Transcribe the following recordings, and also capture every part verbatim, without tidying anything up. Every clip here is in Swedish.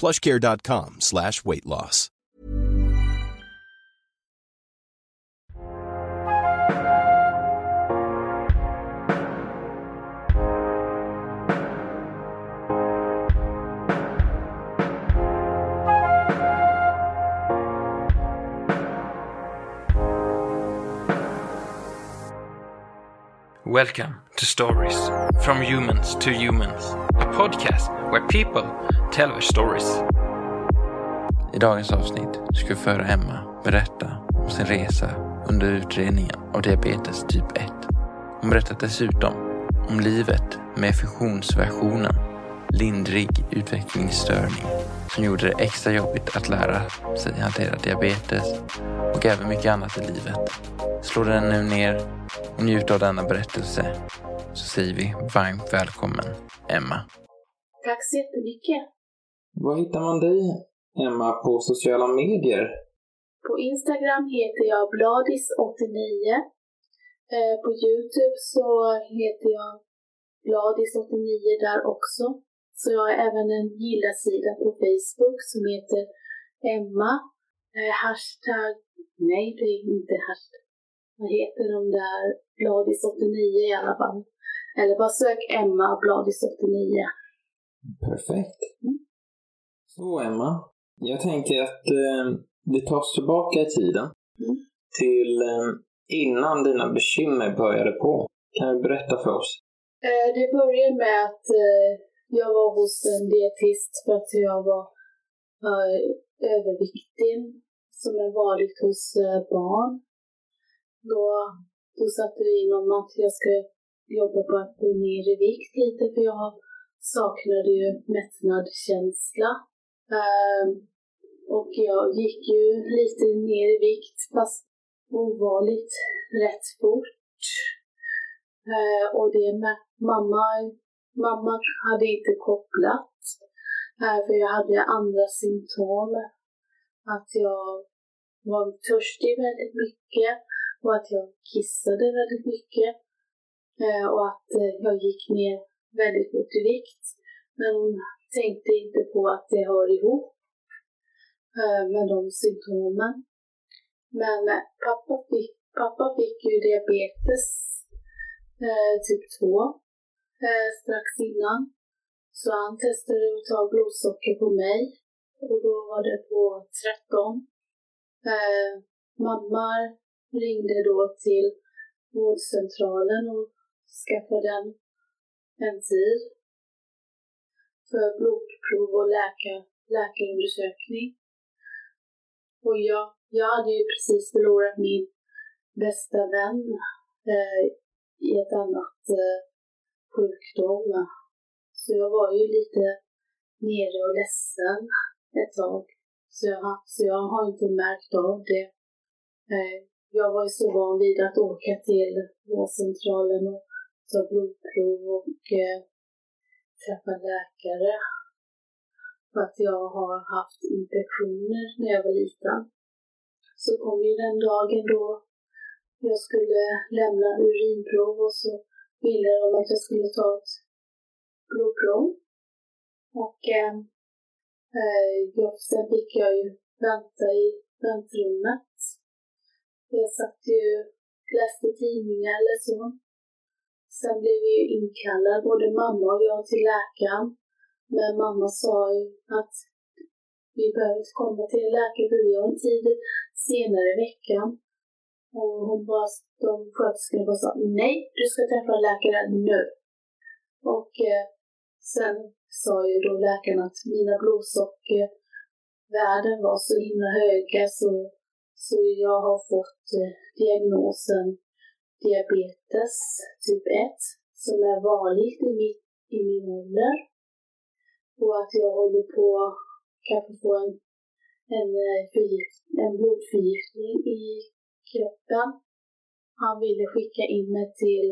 plushcare.com slash weight loss. Welcome to Stories from Humans to Humans, a podcast where people tell their stories. I dagens avsnitt ska för Emma berätta om sin resa under utredningen av diabetes typ ett. Hon berättar dessutom om livet med funktionsversionen, lindrig utvecklingsstörning, som gjorde det extra jobbigt att lära sig hantera diabetes och även mycket annat i livet. Slå den nu ner och njut av denna berättelse, så säger vi varmt välkommen, Emma. Tack så jättemycket. Var hittar man dig, Emma, på sociala medier? På Instagram heter jag Bladis åttionio. På YouTube så heter jag Bladis åttionio där också. Så jag har även en gilla-sida på Facebook som heter Emma. Hashtag, nej det är inte hashtag. Vad heter de där? Bladis åttionio i alla fall. Eller bara sök Emma och Bladis åttionio. Perfekt. Mm. Så Emma, jag tänker att eh, vi tar oss tillbaka i tiden. Mm. Till eh, innan dina bekymmer började på. Kan du berätta för oss? Eh, det började med att eh, jag var hos en dietist för att jag var eh, överviktig. Som är vanligt hos eh, barn. Då, då satte det in om att jag ska jobba på att gå ner i vikt lite. För jag saknade ju mättnadskänsla. Eh, och jag gick ju lite ner i vikt. Fast ovanligt rätt fort. Eh, och det med mamma. Mamma hade inte kopplat. Eh, för jag hade andra symptom. Att jag var törstig väldigt mycket. Och att jag kissade väldigt mycket. Eh, och att eh, jag gick ner väldigt fort i vikt. Men hon tänkte inte på att det hör ihop eh, med de symptomen. Men eh, pappa, fick, pappa fick ju diabetes eh, typ två eh, strax innan. Så han testade att ta blodsocker på mig. Och då var det på tretton. Eh, mamma ringde då till vårdcentralen och skaffade en, en tid för blodprov och läkar, läkarundersökning. Och jag, jag hade ju precis förlorat min bästa vän eh, i ett annat eh, sjukdom. Så jag var ju lite nere och ledsen ett tag. Så jag, så jag har inte märkt av det. Eh, Jag var ju så van vid att åka till vårdcentralen och ta blodprov och eh, träffa läkare. För att jag har haft infektioner när jag var liten. Så kom ju den dagen då jag skulle lämna urinprov och så ville de att jag skulle ta ett blodprov. Och eh, jag, sen fick jag ju vänta i väntrummet. Jag satt ju, läste tidningar eller så. Sen blev vi ju inkallad, både mamma och jag, till läkaren. Men mamma sa ju att vi behövde komma till en läkare en tid senare i veckan. Och hon bara, de sköterskorna bara sa, nej, du ska träffa en läkare nu. Och eh, sen sa ju då läkaren att mina blodsockervärden var så himla höga så, så jag har fått eh, diagnosen diabetes typ ett som är vanligt i mitt i min ålder. Och att jag håller på kanske få en, en, en blodförgiftning i kroppen. Han ville skicka in mig till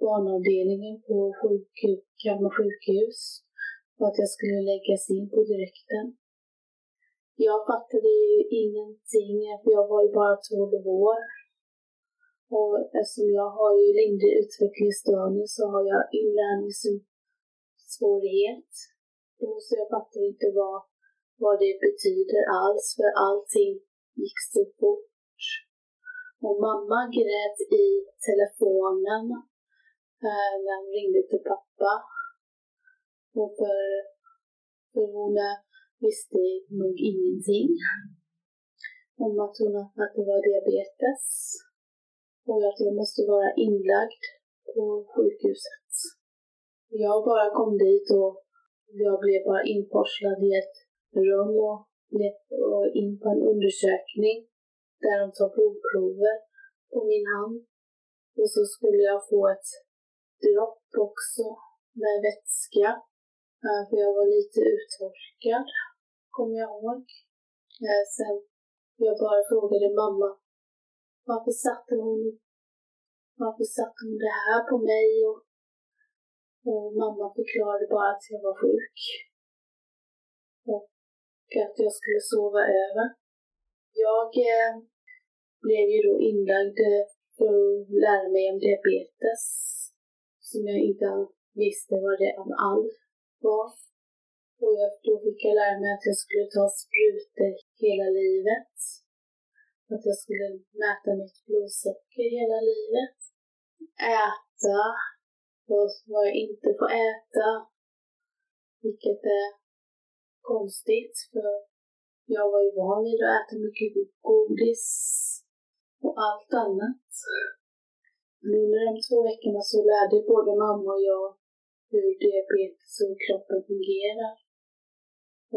barnavdelningen på sjukhus, Kalmar sjukhus, för att jag skulle läggas in på direkten. Jag fattade ju ingenting, för jag var ju bara tolv år. Och eftersom jag har ju lindrig utvecklingsstörning så har jag inlärningssvårighet. Så jag fattar inte vad, vad det betyder alls, för allting gick så fort. Och mamma grät i telefonen eh, när hon ringde till pappa. Och för, för hon visste nog ingenting om att hon att det var diabetes. Och att jag måste vara inlagd på sjukhuset. Jag bara kom dit och jag blev bara inporslad i ett rum och in på en undersökning där de tar blodprover på min hand. Och så skulle jag få ett dropp också med vätska. För jag var lite uttorkad, kommer jag ihåg. Sen jag bara frågade mamma. Varför satte hon, varför satte hon det här på mig? Och, och mamma förklarade bara att jag var sjuk. Och att jag skulle sova över. Jag eh, blev ju då inlagd för att lära mig om diabetes. Som jag inte visste vad det om all var. Och jag, då fick jag lära mig att jag skulle ta sprutor hela livet. Att jag skulle mäta mitt blodsocker hela livet. Äta. Vad jag inte får äta. Vilket är konstigt. För jag var ju van vid att äta mycket godis. Och allt annat. Under de två veckorna så lärde både mamma och jag hur diabetes och kroppen fungerar.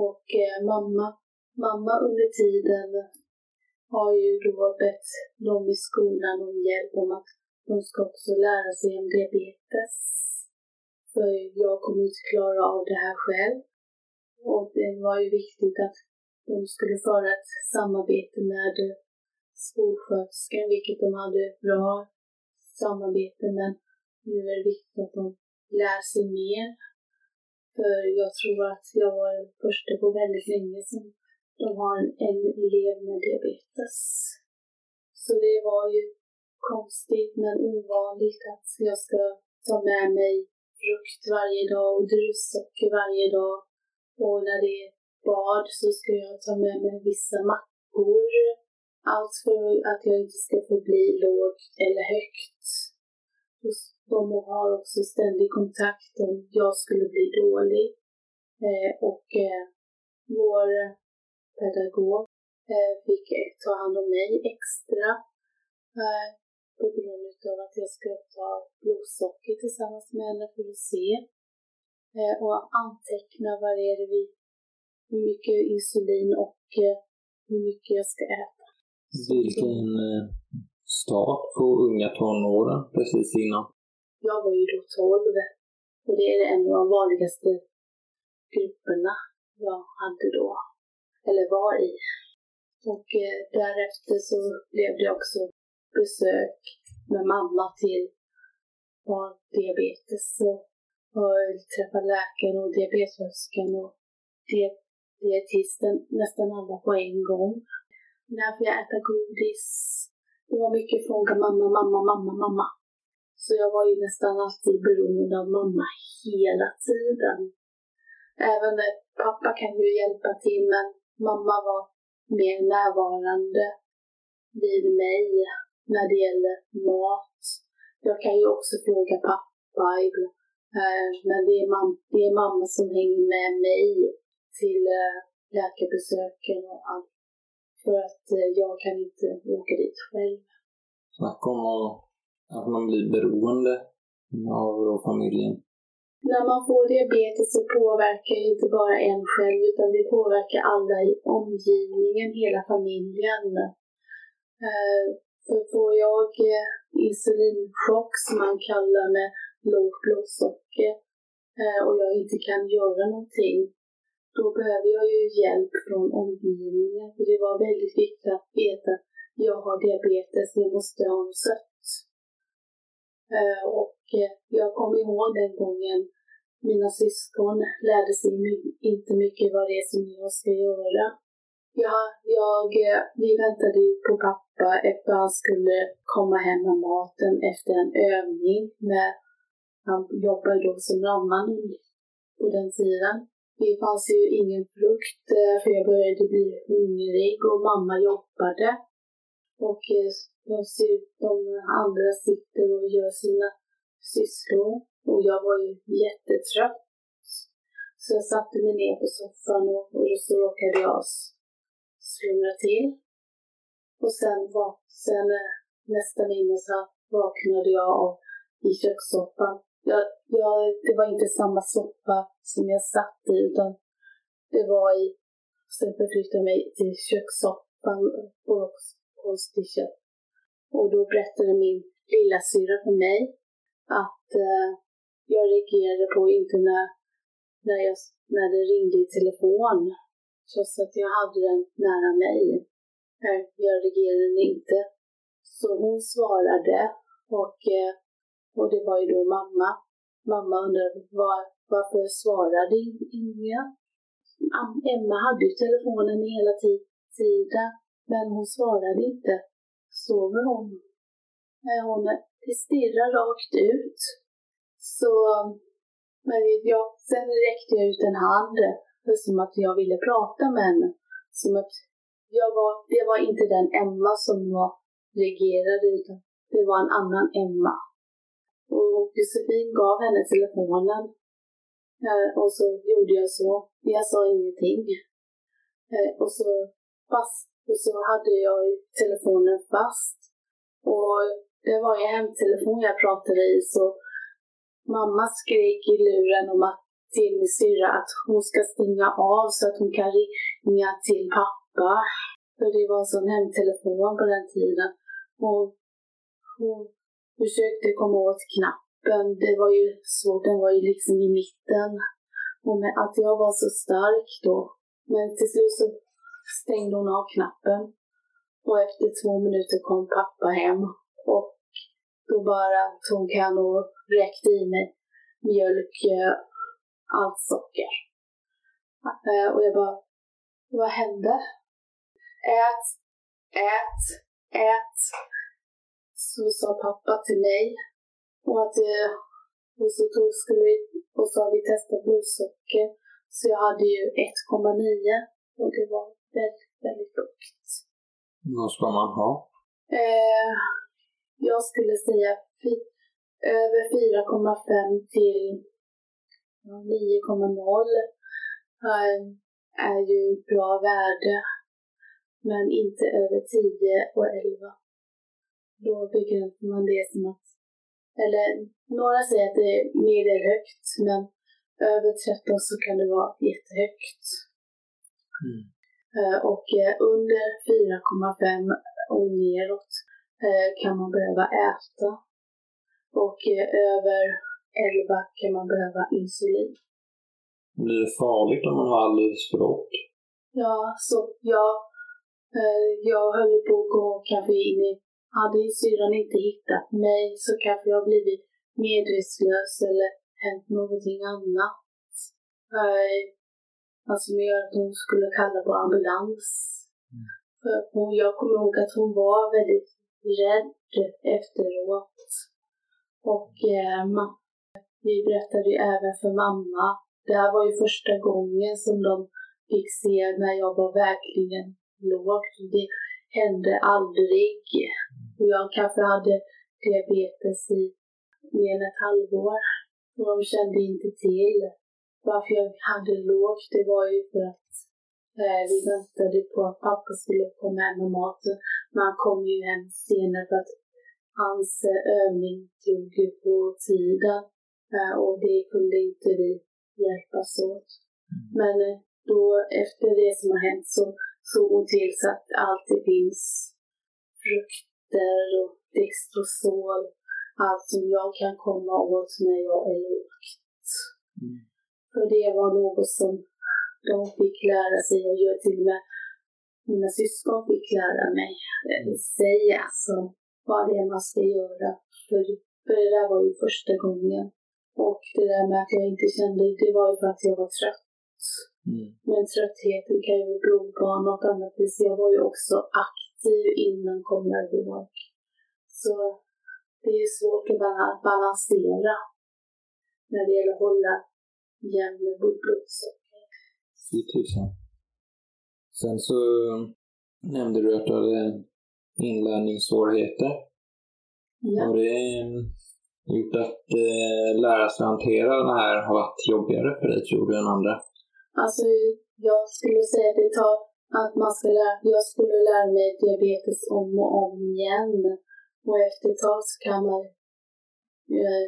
Och eh, mamma. Mamma under tiden har ju då bett dem i skolan om hjälp om att de ska också lära sig om diabetes. För jag kommer inte klara av det här själv. Och det var ju viktigt att de skulle föra ett samarbete med skolsköterskan, vilket de hade ett bra samarbete. Men nu är det viktigt att de lär sig mer. För jag tror att jag var den första på väldigt länge som de har en elev med diabetes. Så det var ju konstigt men ovanligt att jag ska ta med mig frukt varje dag och druvsocker varje dag. Och när det är bad så ska jag ta med mig vissa mackor. Allt för att jag inte ska få bli lågt eller högt. De har också ständig kontakt om jag skulle bli dålig. Eh, och eh, vår pedagog eh, fick ta hand om mig extra eh, på grund av att jag skulle ta blodsocker tillsammans med henne för att se eh, och anteckna vad det är vi, hur mycket insulin och eh, hur mycket jag ska äta. Vilken eh, start på unga tonåren precis innan? Jag var ju då tolv och det är en av de vanligaste grupperna jag hade då. Eller var i. Och eh, därefter så blev det också besök med mamma till barndiabetes. Och jag träffade läkaren och diabetesförskan och di- dietisten nästan alla på en gång. När jag äta godis. Det var mycket fråga mamma, mamma, mamma, mamma. Så jag var ju nästan alltid beroende av mamma hela tiden. Även pappa kan ju hjälpa till men mamma var mer närvarande vid mig när det gäller mat. Jag kan ju också fråga pappa ibland. Men det är, mam- det är mamma som hänger med mig till läkarbesöken och allt. För att jag kan inte åka dit själv. Snacka om att man blir beroende av familjen. När man får diabetes så påverkar inte bara en själv, utan det påverkar alla i omgivningen, hela familjen. För får jag insulinchock, som man kallar med lågt blodsocker, och jag inte kan göra någonting, då behöver jag ju hjälp från omgivningen. För det var väldigt viktigt att veta att jag har diabetes, jag måste ha sött. Och jag kommer ihåg den gången mina syskon lärde sig inte mycket vad det är som jag ska göra. Ja, jag, vi väntade på pappa efter han skulle komma hem med maten efter en övning. Med, han jobbade då som ramman på den tiden. Det fanns ju ingen frukt, för jag började bli hungrig och mamma jobbade. Och de, de andra sitter och gör sina sysslor. Och jag var ju jättetrött. Så jag satte mig ner på soffan och, och så råkade jag slumra till. Och sen, sen nästa minne så vaknade jag av i kökssoffan. Jag, jag, det var inte samma soppa som jag satt i, utan det var i... Sen förflyttade jag mig till kökssoffan och konstigt. Och då berättade min lilla syra för mig att eh, jag reagerade på internet när, jag, när det ringde i telefon. Trots att jag hade den nära mig. Jag reagerade inte. Så hon svarade. Och, eh, och det var ju då mamma. Mamma undrade var, varför svarade Inga. Emma hade ju telefonen hela tiden. Men hon svarade inte. Sover hon? Hon stirrar rakt ut. Så, men jag, sen räckte jag ut en hand. Som att jag ville prata med henne. Som att jag var, det var inte den Emma som jag reagerade, utan det var en annan Emma. Och Josefin gav henne telefonen. Och så gjorde jag så. Jag sa ingenting. Och så fast. Och så hade jag telefonen fast. Och det var ju hemtelefon jag pratade i. Så mamma skrek i luren om att, till min syra att hon ska stänga av så att hon kan ringa till pappa. För det var en sån hemtelefon på den tiden. Och hon försökte komma åt knappen. Det var ju svårt, den var ju liksom i mitten. Och med att jag var så stark då. Men till slut så stängde hon av knappen. Och efter två minuter kom pappa hem. Och då bara tog han och räckte i mig mjölk, allt socker. Och jag bara, vad hände? Ät, ät, ät. Så sa pappa till mig. Och, att, och så tog, skulle vi, och så har vi testat blodsocker. Så jag hade ju ett komma nio. Och det var väldigt, väldigt lågt. Vad ska man ha? Eh, jag skulle säga fi- över fyra komma fem till nio komma noll eh, är ju bra värde. Men inte över tio och elva. Då begränsar man det som att... Eller några säger att det är medelhögt. Men över tretton så kan det vara jättehögt. Mm. Och under fyra komma fem och neråt kan man behöva äta. Och över elva kan man behöva insulin. Blir det farligt om man har alldeles för lågt? Ja, så jag, jag höll på att gå kanske in i... Hade syran inte hittat mig så kanske jag blivit medvetslös eller hänt någonting annat. Alltså med att hon skulle kalla på ambulans. Mm. För hon, jag kommer ihåg att hon var väldigt rädd efteråt. Och eh, vi berättade ju även för mamma. Det här var ju första gången som de fick se när jag var verkligen låg. Det hände aldrig. Och jag kanske hade diabetes i mer än ett halvår. Och de kände inte till varför jag hade lågt. Det var ju för att Vi väntade på att pappa skulle komma hem med maten. Men han kom ju hem senare för att hans övning tog på tiden. Och det kunde inte vi hjälpas åt. Mm. Men då efter det som har hänt så såg hon till så att alltid finns frukter och dextrosol. Allt som jag kan komma åt när jag är lukt. Mm. För det var något som de fick lära sig. Jag gör till och med mina syskon fick lära mig. Mm. Säga alltså vad det är man ska göra. För, för det där var ju första gången. Och det där med att jag inte kände, det var ju för att jag var trött. Mm. Men tröttheten kan ju bero på något annat. Så jag var ju också aktiv innan kom jag ihåg. Så det är svårt att balansera när det gäller att hålla jämn blodsocker. Fy tusan. Sen så nämnde du att du hade inlärningssvårigheter. Ja. Har det gjort att eh, lära sig hantera det här har varit jobbigare för dig, tror du, än andra? Alltså jag skulle säga att det tar att man ska lära, jag skulle lära mig diabetes om och om igen. Och efter ett tag så kan man eh,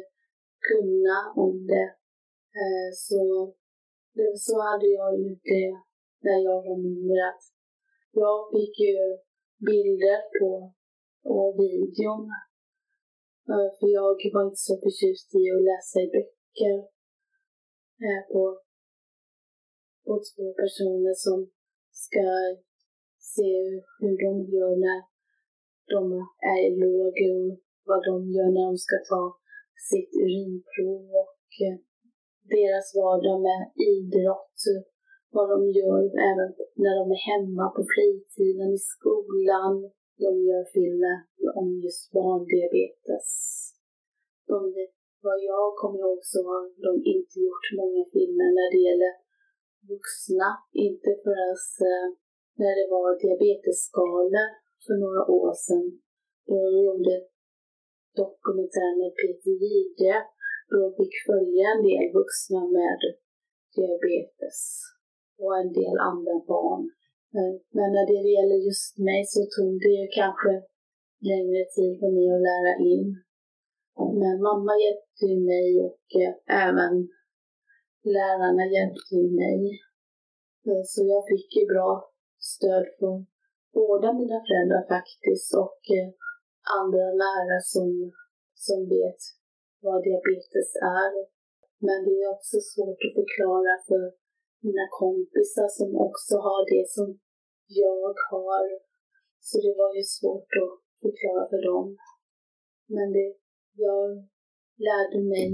kunna om det. Eh, så, det. Så hade jag ju det när jag var mindre. Jag fick ju bilder på och videon. Eh, för jag var inte så förtjust i att läsa i böcker. Eh, på, på två personer som ska se hur de gör när de är låg och vad de gör när de ska ta sitt urinprov och deras vardag med idrott. Vad de gör även när de är hemma på fritiden, i skolan. De gör filmer om just barndiabetes. De, vad jag kommer ihåg så har de inte gjort många filmer när det gäller vuxna. Inte förrän när det var diabetesskala. För några år sedan då gjorde dokumentären med Peter Gide. Då fick följa en del vuxna med diabetes och en del andra barn. Men, men när det gäller just mig så tog det ju kanske längre tid för mig att lära in. Men mamma hjälpte ju mig och eh, även lärarna hjälpte ju mig. Så jag fick ju bra stöd från båda mina föräldrar faktiskt och eh, andra lärare som, som vet vad diabetes är. Men det är också svårt att förklara för mina kompisar som också har det som jag har. Så det var ju svårt att förklara för dem. Men det, jag lärde mig,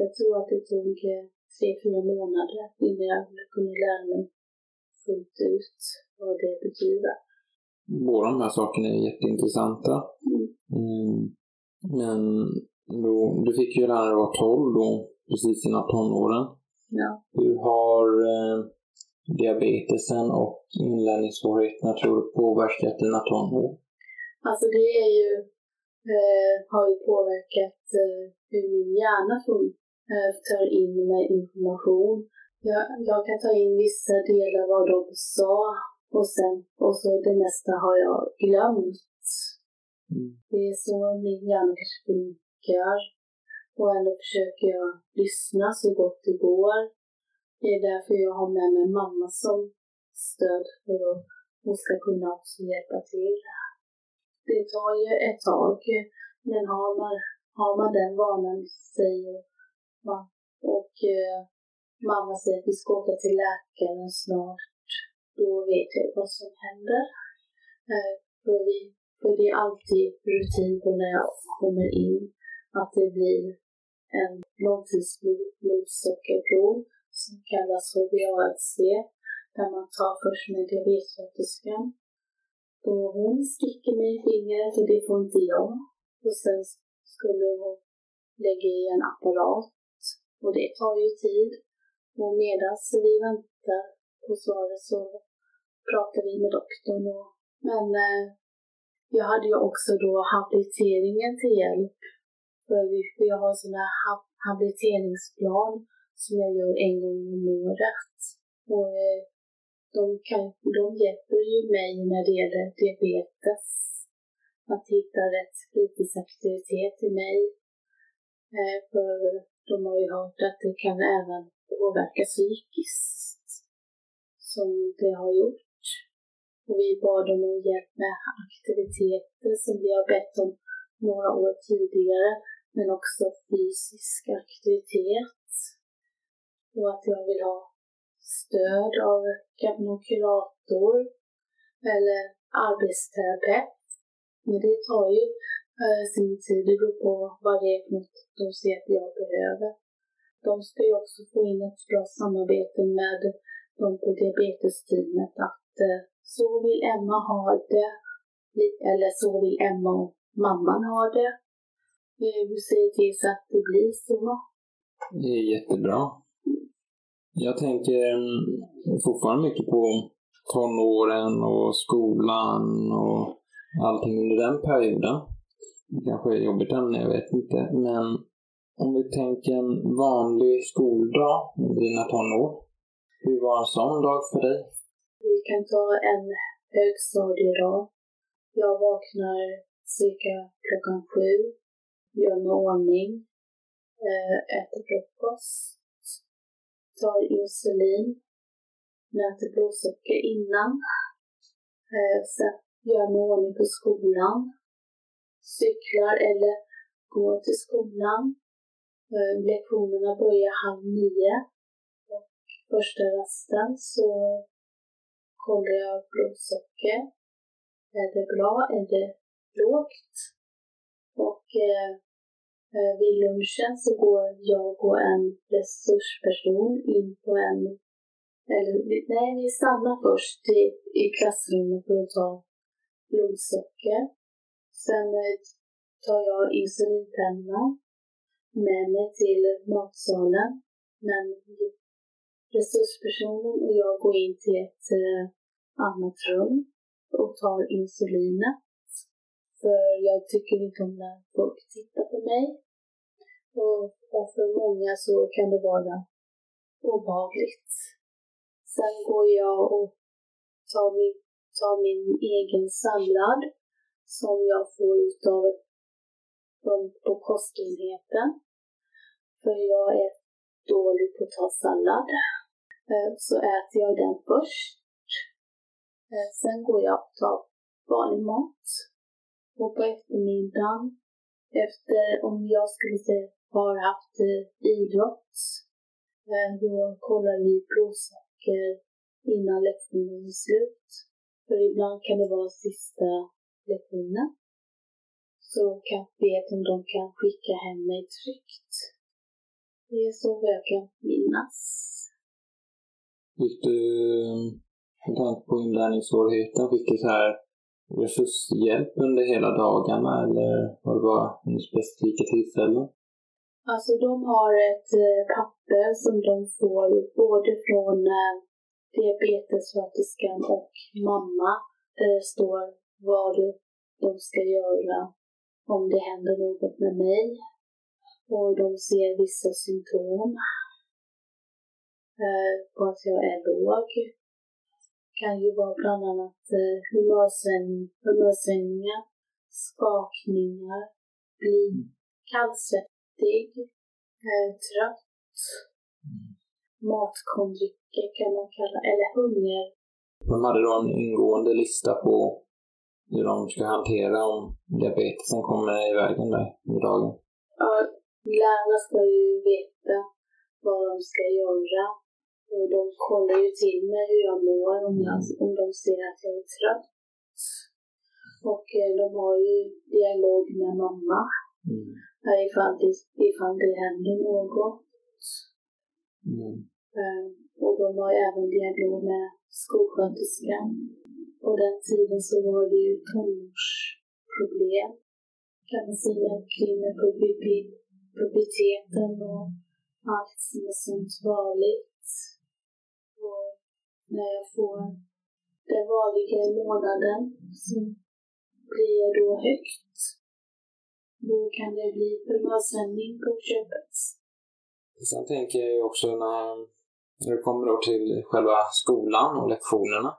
jag tror att det tog tre fyra eh, månader innan jag kunde lära mig fullt ut vad det betyder. Båda de här sakerna är jätteintressanta. Mm. Mm. Men då, du fick ju lära dig vara tolv då, precis innan tonåren. Ja. Hur har eh, diabetesen och inlärningssvårigheterna tror du påverkat dina tonår? Alltså det är ju, eh, har ju påverkat eh, hur min hjärna får, eh, tar in med information. Jag, jag kan ta in vissa delar vad de sa. Och sen, och så det nästa har jag glömt. Mm. Det är så min hjärna kanske funkar. Och ändå försöker jag lyssna så gott det går. Det är därför jag har med mig mamma som stöd. För att hon ska kunna också hjälpa till. Det tar ju ett tag. Men har man, har man den vanan säger man. Och eh, mamma säger att vi ska åka till läkaren snart. Då vet jag vad som händer. För, vi, för det är alltid rutin på när jag kommer in. Att det blir en långtidsblodsockerprov som kallas H b A ett c. Där man tar först med diabetessköterskan. Och hon sticker mig i fingret och det får inte jag. Och sen skulle hon lägga i en apparat. Och det tar ju tid. Och medan vi väntar på svaret så pratade vi med doktorn. Och, men eh, jag hade ju också då habiliteringen till hjälp. För, vi, för jag har en sån här ha- habiliteringsplan som jag gör en gång om året. Och eh, de, kan, de hjälper ju mig när det gäller diabetes. Att hitta rätt fritidsaktivitet i mig. Eh, för de har ju hört att det kan även påverka psykiskt. Som det har gjort. Och vi bad om hjälp med aktiviteter som vi har bett om några år tidigare. Men också fysisk aktivitet. Och att jag vill ha stöd av någon kurator eller arbetsterapeut. Men det tar ju eh, sin tid, det beror på vad det är de ser att jag behöver. De ska ju också få in ett bra samarbete med de på diabetesteamet. Att eh, så vill Emma ha det, eller så vill Emma och mamman ha det. Vi ser till så att det blir så. Det är jättebra. Jag tänker fortfarande mycket på tonåren och skolan och allting under den perioden. Det kanske är jobbigt än, jag vet inte. Men om vi tänker en vanlig skoldag med dina tonår. Hur var en sån dag för dig? Vi kan ta en högstadiedag. Jag vaknar cirka klockan sju. Gör mig ordning. Äter frukost. Tar insulin. Mäter blodsocker innan. Sen gör mig ordning på skolan. Cyklar eller går till skolan. Lektionerna börjar halv nio. Och första rasten så kollar jag blodsocker. Är det bra? Är det lågt? Och eh, vid lunchen så går jag och en resursperson in på en... Eller, nej, vi stannar först i, i klassrummet för att ta blodsocker. Sen eh, tar jag insulinpenna med mig till matsalen. Men resurspersonen och jag går in till ett eh, annat rum och tar insulinet. För jag tycker inte om när folk tittar på mig. Och, och för många så kan det vara obehagligt. Sen går jag och tar min, tar min egen sallad som jag får utav från, på kostenheten. För jag är dålig på att ta sallad. Så äter jag den först. Sen går jag och tar vanlig mat. Och på eftermiddagen, efter om jag skulle säga har haft idrott, då kollar vi blodsocker innan lektionen är slut. För ibland kan det vara sista lektionen. Så kan jag vet om de kan skicka hem mig tryggt. Det är så jag kan minnas. Fick du, med tanke på inlärningssvårigheten, fick du så här resurshjälp under hela dagarna eller var det bara en specifik tillfälle? Alltså de har ett papper som de får både från eh, diabetessköterskan och mamma. Där det står vad de ska göra om det händer något med mig. Och de ser vissa symptom. Eh, på att jag är låg. Kan ju vara bland annat humörsvängningar, skakningar, bli kallsvettig, trött, mm. matkondycker kan man kalla, eller hunger. De hade då en ingående lista på hur de ska hantera om diabetesen kommer i vägen där i dagen. Ja, lärarna ska ju veta vad de ska göra. Och de kollar ju till mig hur jag mår om, jag, om de ser att jag är trött. Och eh, de har ju dialog med mamma. Mm. Ifall, det, ifall det händer något. Mm. Eh, och de har ju även dialog med skolsköterskan. På den tiden så var det ju tonårsproblem. Kan man säga kring puberteten och allt som är sånt vanligt. Och när jag får den vanliga månaden så blir jag då högt. Då kan det bli förvarsändning på köpet. Sen tänker jag ju också när När du kommer då till själva skolan och lektionerna,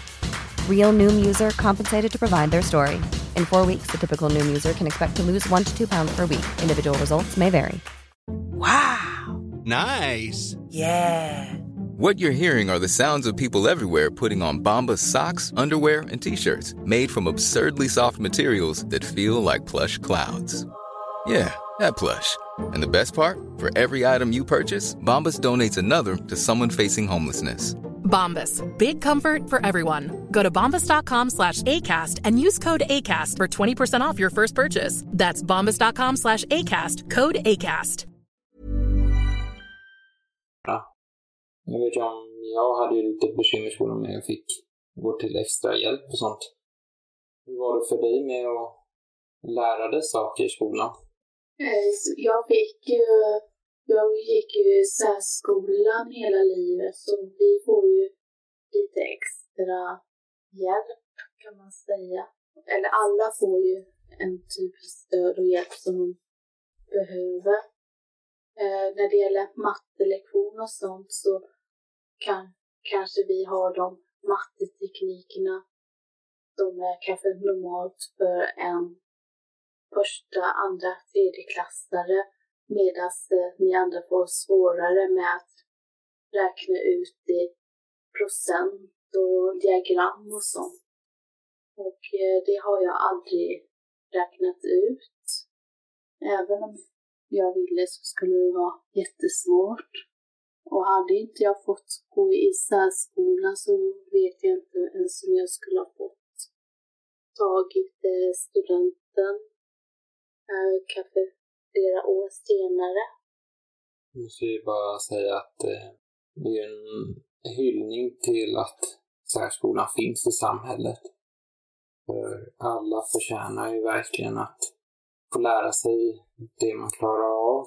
Real Noom user compensated to provide their story. In four weeks, the typical Noom user can expect to lose one to two pounds per week. Individual results may vary. Wow. Nice. Yeah. What you're hearing are the sounds of people everywhere putting on Bombas socks, underwear, and T-shirts made from absurdly soft materials that feel like plush clouds. Yeah, that plush. And the best part? For every item you purchase, Bombas donates another to someone facing homelessness. Bombas. Big comfort for everyone. Go to bombas dot com slash A C A S T and use code A C A S T for twenty percent off your first purchase. That's bombas dot com slash A C A S T. Code A C A S T. Ja. Jag vet jag om jag hade ju lite bekymmer när jag fick gå till extra hjälp och sånt. Hur var det för dig med att lära dig saker i skolan? Jag fick ju, jag gick ju i särskolan hela livet, så vi får ju lite extra hjälp kan man säga. Eller alla får ju en typ av stöd och hjälp som de behöver. Eh, när det gäller mattelektion och sånt så kan, kanske vi har de matteteknikerna som är kanske normalt för en första, andra, tredjeklassare, medan eh, ni andra får svårare med att räkna ut i procent och diagram och sånt. Och eh, det har jag aldrig räknat ut. Även om jag ville så skulle det vara jättesvårt. Och hade inte jag fått gå i särskolan så vet jag inte ens om jag skulle ha fått tagit studenten eh, kanske flera år senare. Nu ska jag bara säga att eh, det är en hyllning till att särskolan finns i samhället. För alla förtjänar ju verkligen att få lära sig det man klarar av.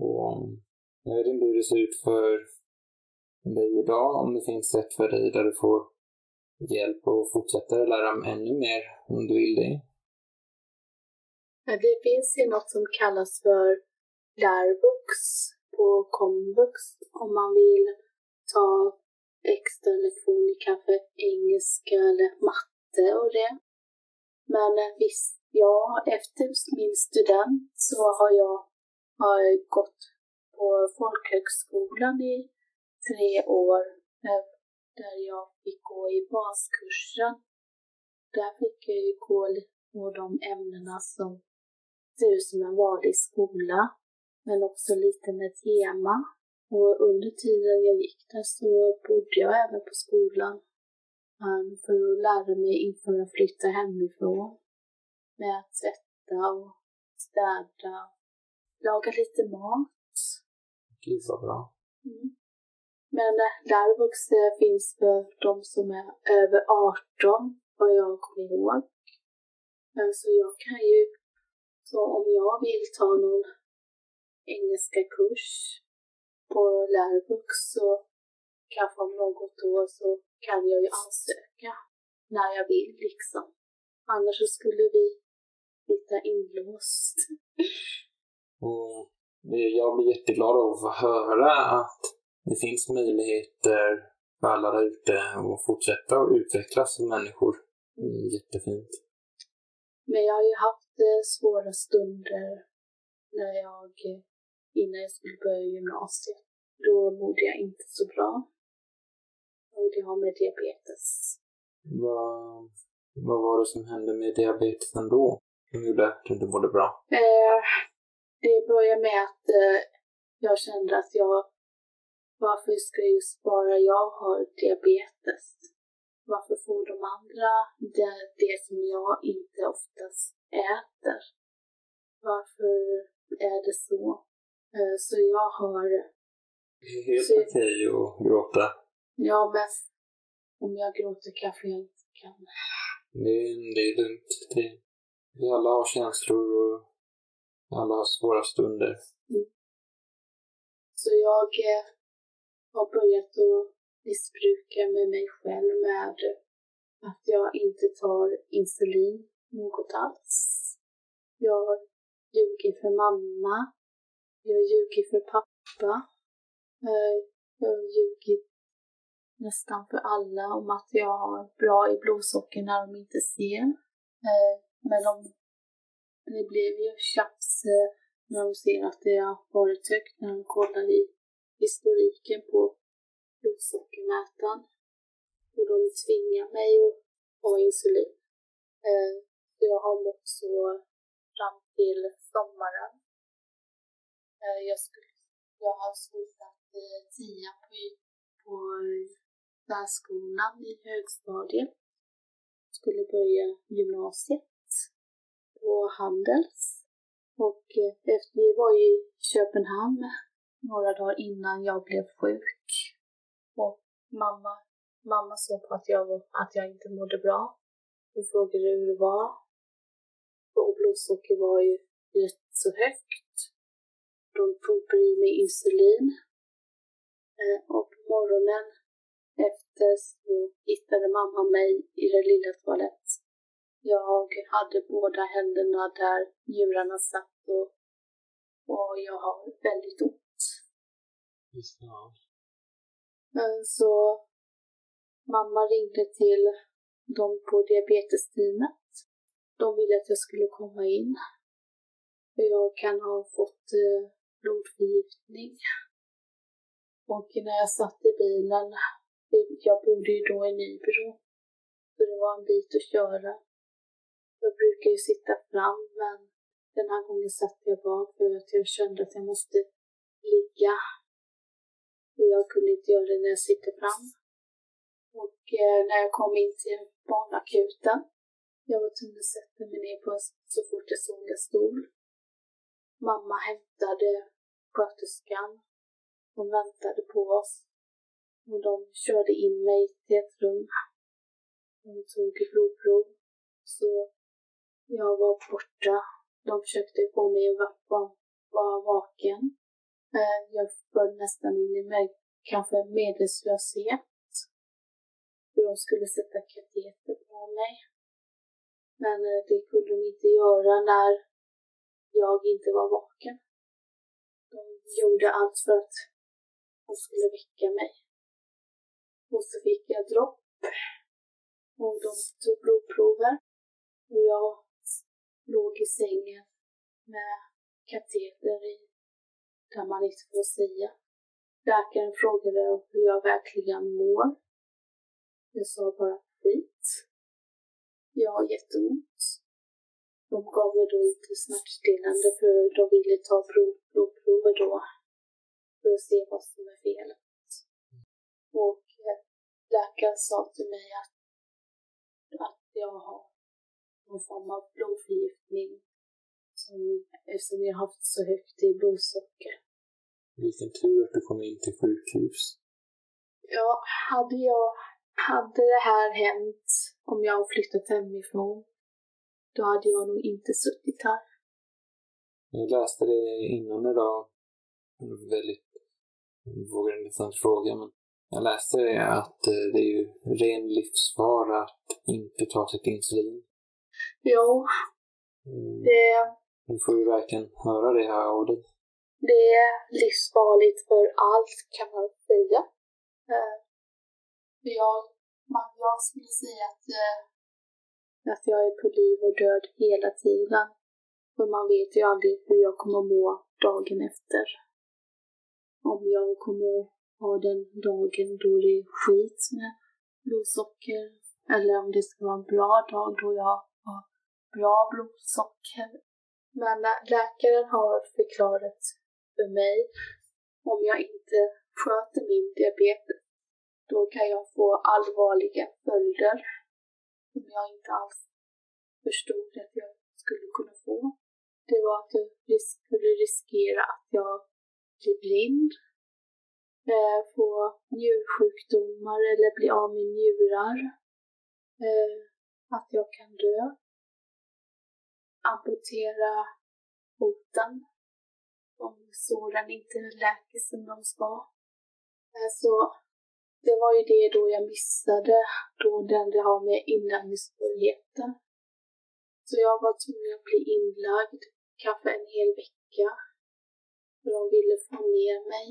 Och jag vet inte hur det ser ut för dig idag, om det finns sätt för dig där du får hjälp och fortsätter lära dig ännu mer om du vill det. Det finns ju något som kallas för lärvux på komvux. Om man vill ta extra lektioner, kanske engelska eller matte och det. Men visst, ja, efter min student så har jag, har jag gått på folkhögskolan i tre år där jag fick gå i baskursen. Där fick jag ju gå på de ämnena som ser ut som en vanlig skola, men också lite med tema. Och under tiden jag gick där så bodde jag även på skolan för att lära mig inför att flytta hemifrån. Med att tvätta och städa, laga lite mat. Gud vad bra. Mm. Men lärvux finns för de som är över arton, vad jag kommer ihåg. Så jag kan ju, så om jag vill ta någon engelska kurs på lärvux så kanske om något år så kan jag ju ansöka när jag vill liksom. Annars så skulle vi sitta inlåst. Mm. Jag blir jätteglad av att höra att det finns möjligheter för alla där ute att fortsätta och utvecklas som människor. Det är jättefint. Men jag har ju haft svåra stunder när jag, innan jag skulle börja gymnasiet. Då mådde jag inte så bra. Och det har med diabetes. Vad, vad var det som hände med diabetesen då? Som gjorde att du inte mådde bra? Eh, det började med att eh, jag kände att jag... Varför ska just bara jag ha diabetes? Varför får de andra det, det som jag inte oftast äter? Varför är det så? Eh, så jag har... Det är helt okej att gråta. Ja, men om jag gråter kanske jag inte kan. Nej, det är lugnt. Det, vi alla har känslor och alla har svåra stunder. Mm. Så jag eh, har börjat att missbruka med mig själv med att jag inte tar insulin något alls. Jag ljuger för mamma. Jag ljuger för pappa. Jag har ljugit nästan för alla om att jag har bra i blodsocker när de inte ser. Men de, det blev ju tjafs när de ser att det har varit högt när de kollar i historiken på blodsockermätaren. Och de tvingar mig att ha insulin. Jag har mått så fram till sommaren. Jag skulle Jag har slutat eh, tia på, på särskolan i högstadiet. Skulle börja gymnasiet på Handels. Och eh, efter vi var i Köpenhamn några dagar innan jag blev sjuk. Och mamma, mamma såg på att jag, att jag inte mådde bra. Hon frågade hur det var. Och blodsocker var ju rätt så högt. De pumpar i mig insulin. Eh, och på morgonen efter så hittade mamma mig i det lilla toalett. Jag hade båda händerna där njurarna satt och, och jag har väldigt ont. Just det. Eh, så mamma ringde till dem på diabetesteamet. De ville att jag skulle komma in. Jag kan ha fått eh, blodförgiftning. Och när jag satt i bilen, jag bodde ju då i Nybro, så det var en bit att köra. Jag brukar ju sitta fram, men den här gången satt jag bak för att jag kände att jag måste ligga. Och jag kunde inte göra det när jag sitter fram. Och eh, när jag kom in till barnakuten, jag var tvungen att sätta mig ner på så fort jag såg en stol. Mamma hämtade sköterskan som väntade på oss och de körde in mig till ett rum. De tog blodprov, så jag var borta. De försökte få mig att vara vaken. Jag föll nästan in i mig, kanske medvetslöshet. De skulle sätta kateter på mig. Men det kunde de inte göra när jag inte var vaken. De gjorde allt för att hon skulle väcka mig. Och så fick jag dropp. Och de tog blodprover. Och jag låg i sängen med kateter i. Där man inte får säga. Läkaren frågade hur jag verkligen mår. Jag sa bara skit. Jag har jätteont. De gav mig då inte smärtstillande för de ville ta blodprover då för att se vad som är fel. Och läkaren sa till mig att, att jag har någon form av blodförgiftning som, eftersom jag har haft så högt i blodsocker. Vilken tur att du kom in till sjukhus. Ja, hade, jag, hade det här hänt om jag har flyttat hemifrån, då hade jag nog inte suttit här. Jag läste det innan idag. Väldigt, jag vågar nästan fråga, men Jag läste det att det är ju ren livsfara att inte ta sitt insulin. Jo. Mm. Det... Nu får vi verkligen höra det här ordet. Det är livsfarligt för allt, kan man säga. Jag, man, jag skulle säga att, att jag är på liv och död hela tiden. För man vet ju aldrig hur jag kommer må dagen efter. Om jag kommer ha den dagen då det är skit med blodsocker. Eller om det ska vara en bra dag då jag har bra blodsocker. Men läkaren har förklarat för mig om jag inte sköter min diabetes, då kan jag få allvarliga följder som jag inte alls förstod att jag skulle kunna få. Det var att jag skulle riskera att jag blir blind, få njursjukdomar eller bli av med njurar, att jag kan dö, amputera foten om såren inte läker som de ska. Så det var ju det då jag missade, då den det har med inlagningssvårigheten. Så jag var tvungen att bli inlagd kanske en hel vecka. För de ville få ner mig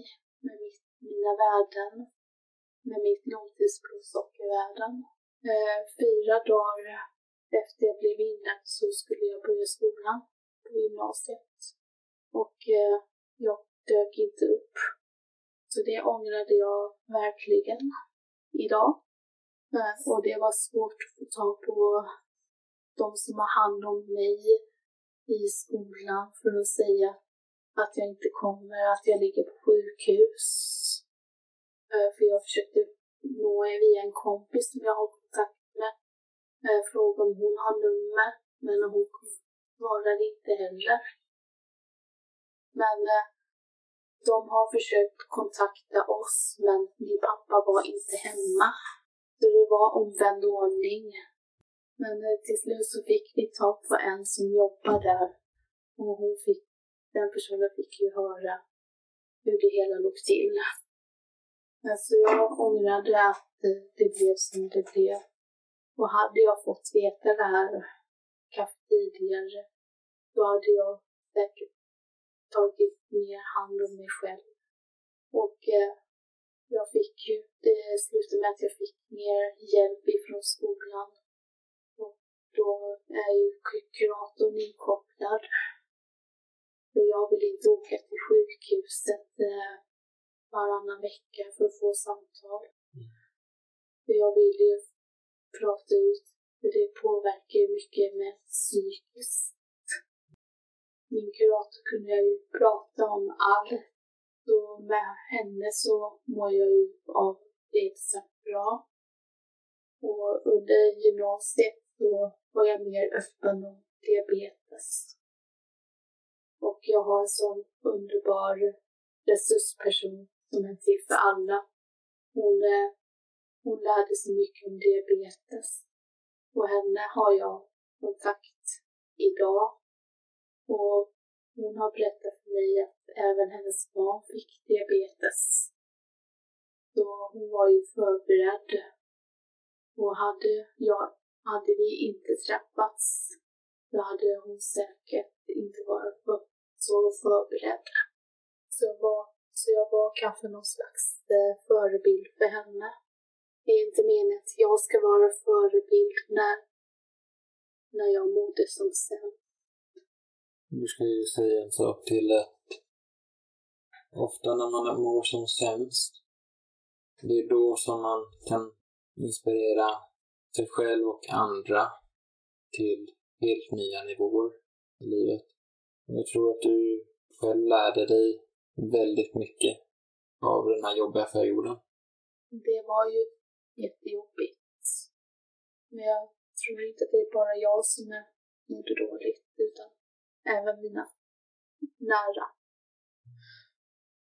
med mitt, mina värden, med mitt långtidsblodsockervärden. Fyra dagar efter jag blev inlagd så skulle jag börja skolan på gymnasiet. Och eh, jag dök inte upp. Så det ångrade jag verkligen idag. Eh, och det var svårt att få tag på de som har hand om mig i skolan för att säga att jag inte kommer, att jag ligger på sjukhus. Eh, för jag försökte nå via en kompis som jag har kontakt. Jag frågade om hon har nummer, men hon svarade inte heller. Men eh, de har försökt kontakta oss, men min pappa var inte hemma. Så det var omvänd ordning. Men eh, till slut så fick vi tag på en som jobbar där. Och hon fick, den personen fick ju höra hur det hela låg till. Men så jag ångrade att det blev som det blev. Och hade jag fått veta det här kanske tidigare, då hade jag säkert tagit mer hand om mig själv. Och eh, jag fick ju, det slutade med att jag fick mer hjälp ifrån skolan. Och då är ju kuratorn inkopplad. För jag vill inte åka till sjukhuset eh, varannan vecka för att få samtal. För jag vill ju prata ut, för det påverkar ju mycket med psykiskt. Min kurator kunde jag ju prata om allt. Så med henne så mår jag ju av det så bra. Och under gymnasiet så var jag mer öppen om diabetes. Och jag har en sån underbar resursperson som är till för alla. Hon är Hon lärde sig mycket om diabetes. Och henne har jag kontakt idag. Och hon har berättat för mig att även hennes barn fick diabetes. Så hon var ju förberedd. Och hade, jag, hade vi inte träffats, då hade hon säkert inte varit så förberedd. Så jag var, så jag var kanske någon slags förebild för henne. Det är inte meningen att jag ska vara förebild när, när jag mådde som sen. Nu ska jag ju säga en sak till, att ofta när man mår som sämst, det är då som man kan inspirera sig själv och andra till helt nya nivåer i livet. Jag tror att du själv lärde dig väldigt mycket av den här jobbiga perioden. Det var ju jättejobbigt. Men jag tror inte att det är bara jag som är mådde dåligt, utan även mina nära.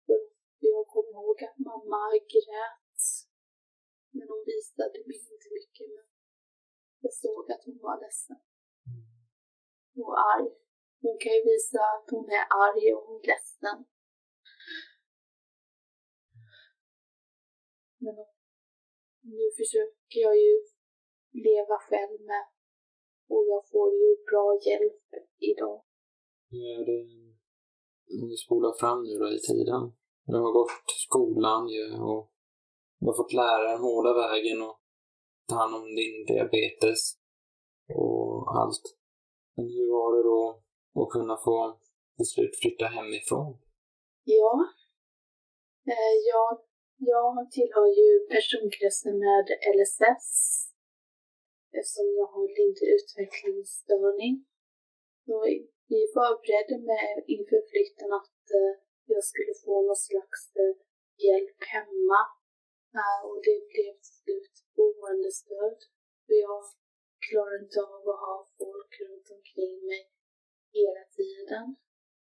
För jag kommer ihåg att mamma grät, men hon visade mig inte mycket. Men jag såg att hon var ledsen och arg. Hon kan ju visa att hon är arg och hon är ledsen. Men nu försöker jag ju leva själv med. Och jag får ju bra hjälp idag. Är det, om vi spolar fram nu då i tiden. Du har gått skolan ju och du har fått lära den hårda vägen och ta hand om din diabetes och allt. Men hur var det då att kunna få till slut flytta hemifrån? Ja, jag, jag tillhör ju personkretsen med L S S. Eftersom jag har lindrig utvecklingsstörning. Så vi förberedde mig inför flytten att eh, jag skulle få någon slags eh, hjälp hemma. Äh, och det blev till slut boendestöd. För jag klarar inte av att ha folk runt omkring mig hela tiden.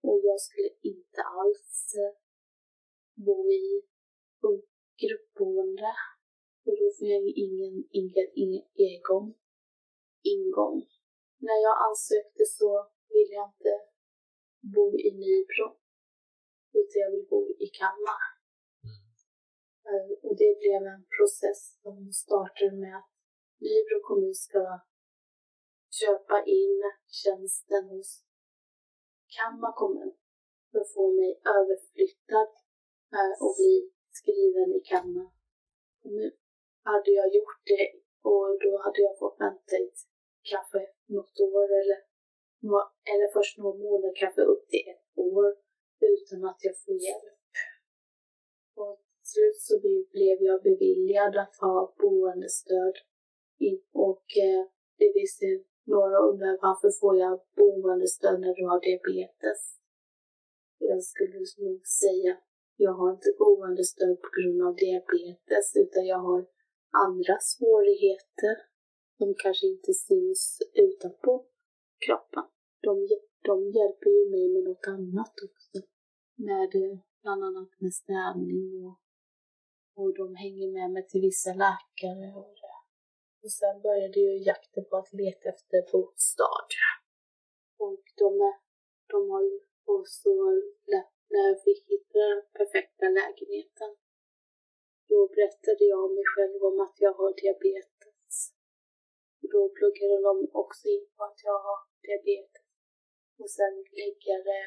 Och jag skulle inte alls eh, bo i gruppboende. För då får jag ingen, ingen, ingen egång, ingång. När jag ansökte så ville jag inte bo i Nybro. Utan jag vill bo i Kamma. Mm. Och det blev en process som startade med att Nybro kommun ska köpa in tjänsten hos Kamma kommun. För att få mig överflyttad och bli skriven i Kamma kommun. Hade jag gjort det och då hade jag fått vänta i kanske något år eller, eller först några månader, kanske upp till ett år utan att jag får hjälp. Och till slut så blev jag beviljad att ha boendestöd. Och eh, det visste några undrar varför får jag boendestöd när du har diabetes. Jag skulle nog säga jag har inte boendestöd på grund av diabetes utan jag har andra svårigheter som kanske inte syns utanpå kroppen. De, de hjälper ju mig med något annat också. Med bland annat med stämning och, och de hänger med mig till vissa läkare. Och, och sen började ju jakten på att leta efter bostad. Och de, de har ju också lätt när vi hittade den perfekta lägenheten. Då berättade jag om mig själv om att jag har diabetes. Då pluggade de också in på att jag har diabetes. Och sen läggade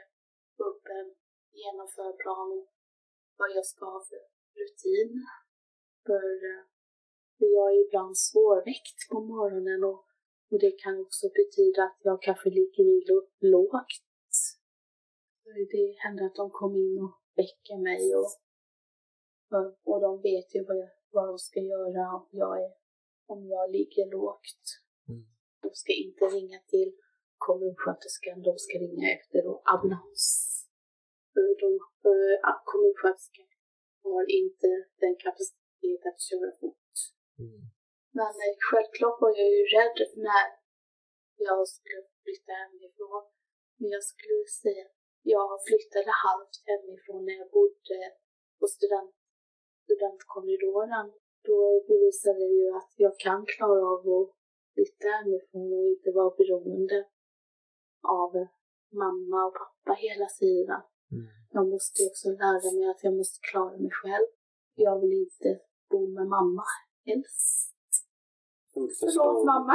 upp en genomförplan om vad jag ska ha för rutin. För, för jag är ibland svårväckt på morgonen. Och, och det kan också betyda att jag kanske ligger i lågt. Det hände att de kom in och väcker mig. Och, och de vet ju vad, jag, vad de ska göra om jag, är, om jag ligger lågt. Mm. De ska inte ringa till kommunsköterskan. De ska ringa efter ambulans. Kommunsköterskan har inte den kapaciteten att köra fort. Mm. Men självklart var jag ju rädd när jag skulle flytta hemifrån. Men jag skulle säga jag flyttade halvt hemifrån när jag bodde på student, studentkorridoren. Då bevisade jag ju att jag kan klara av att flytta hemifrån och inte vara beroende av mamma och pappa hela tiden. Mm. Jag måste också lära mig att jag måste klara mig själv. Jag vill inte bo med mamma helst. Förlåt mamma.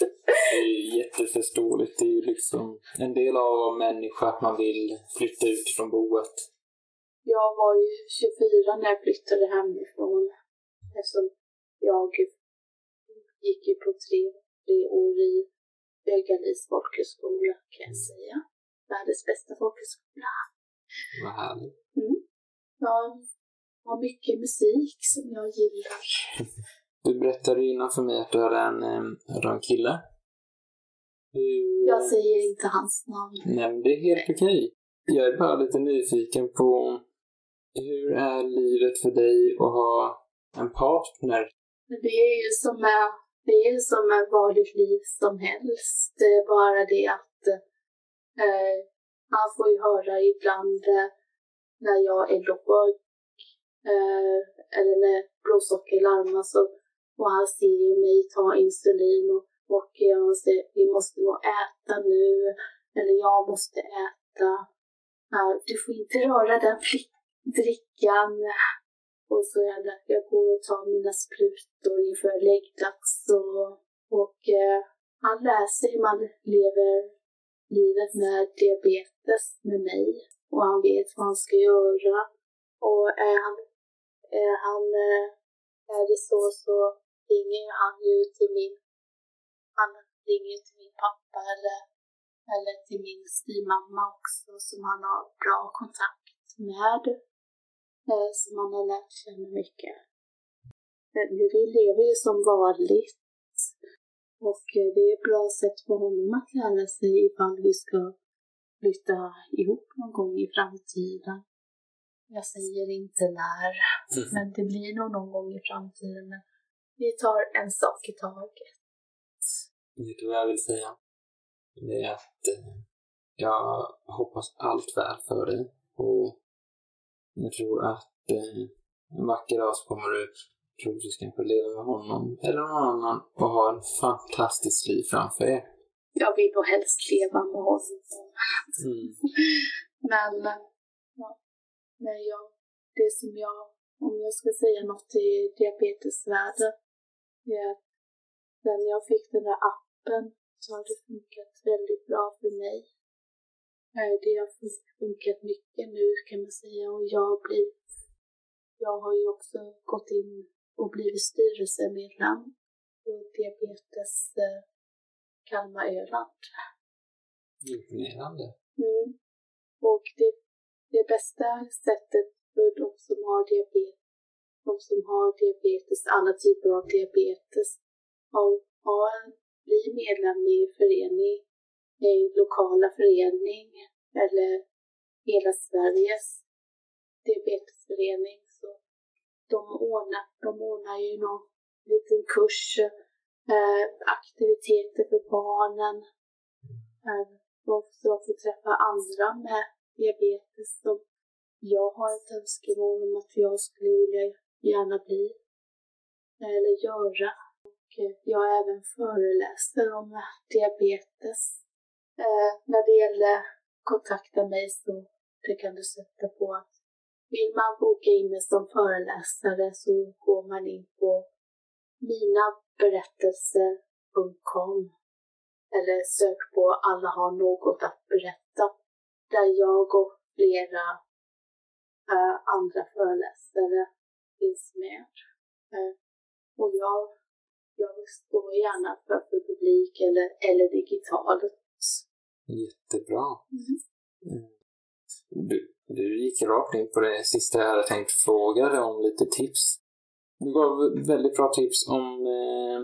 Det är jätteförståeligt. Det är ju liksom en del av människa att man vill flytta ut från boet. Jag var ju tjugofyra när jag flyttade hemifrån. Eftersom jag gick ju på tre, tre år i Bögalis folkhögskola kan jag säga. Världens bästa folkhögskola. Vad härligt. Mm. Jag har mycket musik som jag gillar. Du berättade innan för mig att du hade en, en kille. Hur... Jag säger inte hans namn. Nej, men det är helt okej. Jag är bara lite nyfiken på hur är livet för dig att ha en partner? Det är ju som, det är som ett vanligt liv som helst. Det är bara det att eh, man får ju höra ibland eh, när jag är låg eh, eller när blåsocker larmas och, och han ser ju mig ta insulin och, och jag säger vi måste nog äta nu eller jag måste äta. Du får inte röra den flick- drickan. Och så jag, jag går och tar mina sprutor inför läggdags. Och, och eh, man lär sig hur man lever livet med diabetes med mig. Och han vet vad han ska göra. Och är han, är han, är det så så ringer han ju till min, han ringer till min pappa eller, eller till min styvmamma också, som han har bra kontakt med. Som man har lärt känna mycket. Vi lever ju som vanligt. Och det är ett bra sätt för honom att lära sig ifall vi ska flytta ihop någon gång i framtiden. Jag säger inte när. Mm. Men det blir nog någon gång i framtiden. Men vi tar en sak i taget. Vet du vad jag vill säga? Det är att jag hoppas allt väl för dig. Och jag tror att eh, en vacker dag så kommer du troligtvis kanske leva med honom eller någon annan och ha ett fantastiskt liv framför er. Jag vill nog helst leva med honom. Mm. Men, ja, men jag, det som jag, om jag ska säga något i diabetesvärlden, är att när jag fick den där appen så har det funkat väldigt bra för mig. Det har funkat mycket nu kan man säga, och jag har, blivit, jag har ju också gått in och blivit styrelsemedlem på Diabetes eh, Kalmar Öland. Imponerande. Mm. Och det, det bästa sättet för de som har diabetes, de som har diabetes, alla typer av diabetes, att bli medlem i förening. Lokala förening eller hela Sveriges diabetesförening, så de ordnar, de ordnar ju någon liten kurs, eh, aktiviteter för barnen, eh, och så får träffa andra med diabetes som jag har ett önskemål om att jag skulle vilja gärna bli eller göra. Och eh, jag har även föreläser om diabetes. Eh, när det gäller kontakta mig så det kan du sätta på att vill man boka in mig som föreläsare så går man in på mina berättelser punkt com eller sök på alla har något att berätta, där jag och flera eh, andra föreläsare finns med. Eh, och jag, jag står gärna för publik eller, eller digitalt. Jättebra. Mm. du, du gick rakt in på det sista jag hade tänkt fråga dig om, lite tips. Du gav väldigt bra tips om eh,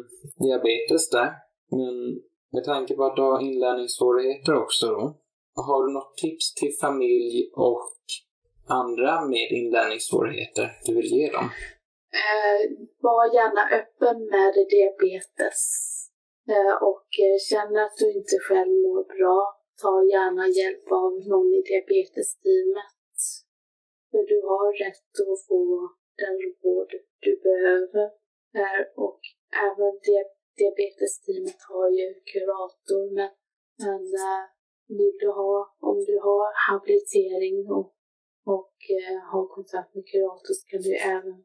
diabetes där, men med tanke på att du har inlärningssvårigheter också då, har du något tips till familj och andra med inlärningssvårigheter du vill ge dem? Eh, var gärna öppen med diabetes. Och känner att du inte själv mår bra, ta gärna hjälp av någon i diabetesteamet. För du har rätt att få den vård du behöver. Och även diabetesteamet har ju kurator. Men, men vill du ha, om du har habilitering och, och har kontakt med kurator, så kan du även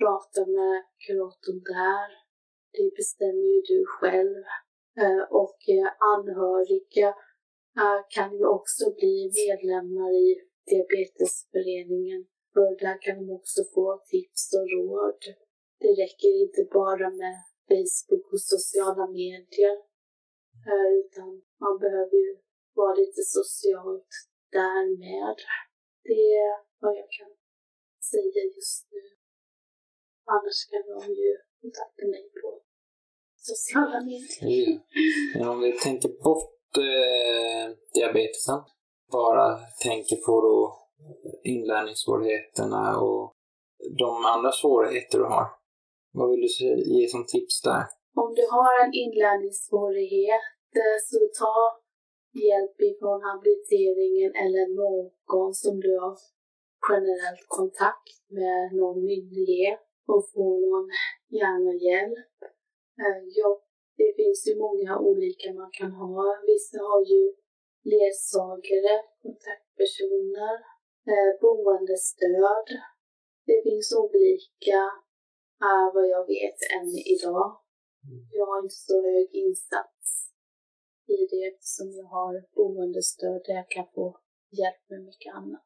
prata med kuratorn där. Det bestämmer ju du själv, och anhöriga kan ju också bli medlemmar i diabetesföreningen, för där kan de också få tips och råd. Det räcker inte bara med Facebook och sociala medier, utan man behöver ju vara lite socialt därmed. Det är vad jag kan säga just nu. Annars kan de ju kontakta mig på sociala medier. Mm. Men om vi tänker bort eh, diabetesen, bara tänker på då inlärningssvårigheterna och de andra svårigheter du har. Vad vill du ge som tips där? Om du har en inlärningssvårighet så ta hjälp ifrån habiliteringen eller någon som du har generellt kontakt med, någon myndighet. Och få någon gärna hjälp. Eh, ja, det finns ju många olika man kan ha. Vissa har ju ledsagare, kontaktpersoner, eh, boendestöd. Det finns olika, uh, vad jag vet, än idag. Jag har inte så hög insats i det eftersom jag har boendestöd där jag kan få hjälp med mycket annat.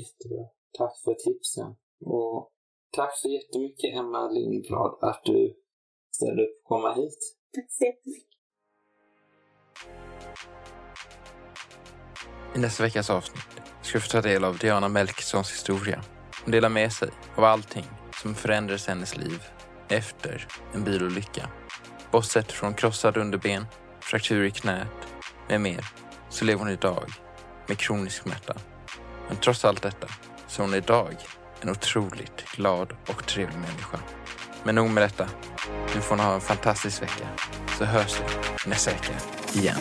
Jättebra. Tack för tipsen. Och tack så jättemycket, Emma Lindblad, att du ställde upp och komma hit. Tack så jättemycket. I nästa veckas avsnitt ska vi få ta del av Diana Melkessons historia. Hon delar med sig av allting som förändrades hennes liv efter en bilolycka. Bortsett från krossade underben, fraktur i knät med mer, så lever hon idag med kronisk smärta. Men trots allt detta så är hon idag en otroligt glad och trevlig människa. Men nog med detta, nu får ni ha en fantastisk vecka. Så hörs vi nästa vecka igen.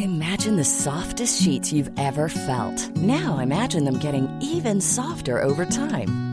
Imagine the softest sheets you've ever felt. Now imagine them getting even softer over time.